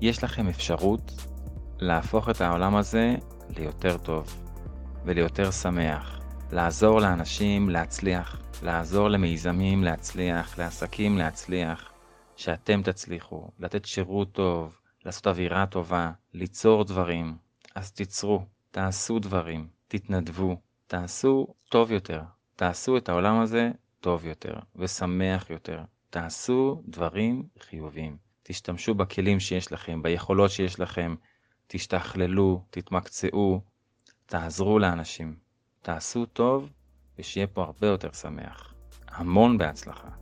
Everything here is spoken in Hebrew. יש לכם אפשרות להפוך את העולם הזה ליותר טוב וליותר שמח, לעזור לאנשים להצליח, לעזור למיזמים להצליח, לעסקים להצליח, שאתם תצליחו, לתת שירות טוב, לעשות אווירה טובה, ליצור דברים. אז תיצרו, תעשו דברים, תתנדבו, תעשו טוב יותר, תעשו את העולם הזה טוב יותר ושמח יותר. תעשו דברים חיוביים. תשתמשו בכלים שיש לכם, ביכולות שיש לכם, תשתכללו, תתמקצעו, תעזרו לאנשים. תעשו טוב ושיהיה פה הרבה יותר שמח. המון בהצלחה.